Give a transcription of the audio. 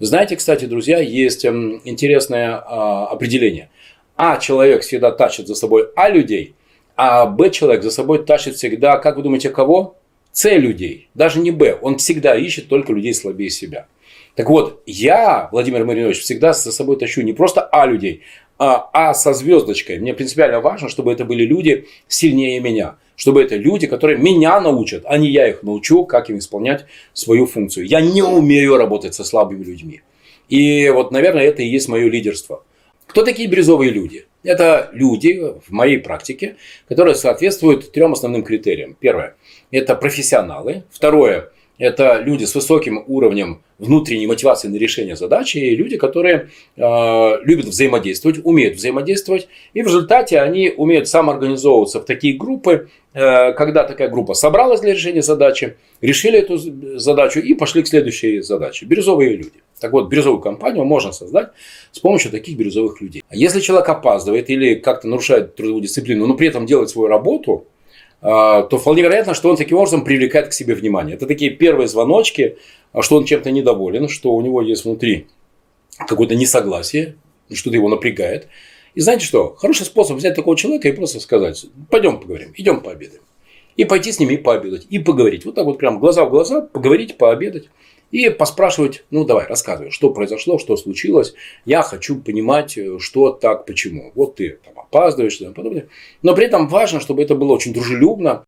Знаете, кстати, друзья, есть интересное определение. А человек всегда тащит за собой А людей, а Б человек за собой тащит всегда, как вы думаете, кого? С людей. Даже не Б. Он всегда ищет только людей слабее себя. Так вот, я, Владимир Маринович, всегда за собой тащу не просто А людей, а со звездочкой. Мне принципиально важно, чтобы это были люди сильнее меня. Чтобы это люди, которые меня научат, а не я их научу, как им исполнять свою функцию. Я не умею работать со слабыми людьми. И вот, наверное, это и есть мое лидерство. Кто такие бирюзовые люди? Это люди в моей практике, которые соответствуют трем основным критериям. Первое – это профессионалы. Второе – это люди с высоким уровнем внутренней мотивации на решение задачи. И люди, которые любят взаимодействовать, умеют взаимодействовать. И в результате они умеют самоорганизовываться в такие группы, когда такая группа собралась для решения задачи, решили эту задачу и пошли к следующей задаче. Бирюзовые люди. Так вот, бирюзовую компанию можно создать с помощью таких бирюзовых людей. Если человек опаздывает или как-то нарушает трудовую дисциплину, но при этом делает свою работу, то вполне вероятно, что он таким образом привлекает к себе внимание. Это такие первые звоночки, что он чем-то недоволен, что у него есть внутри какое-то несогласие, что-то его напрягает. И знаете что? Хороший способ взять такого человека и просто сказать: пойдем поговорим, идем пообедаем. И пойти с ними пообедать, и поговорить. Вот так вот прям глаза в глаза, поговорить, пообедать. И поспрашивать: ну давай, рассказывай, что произошло, что случилось. Я хочу понимать, что так, почему. Вот ты там опаздываешь и тому подобное. Но при этом важно, чтобы это было очень дружелюбно.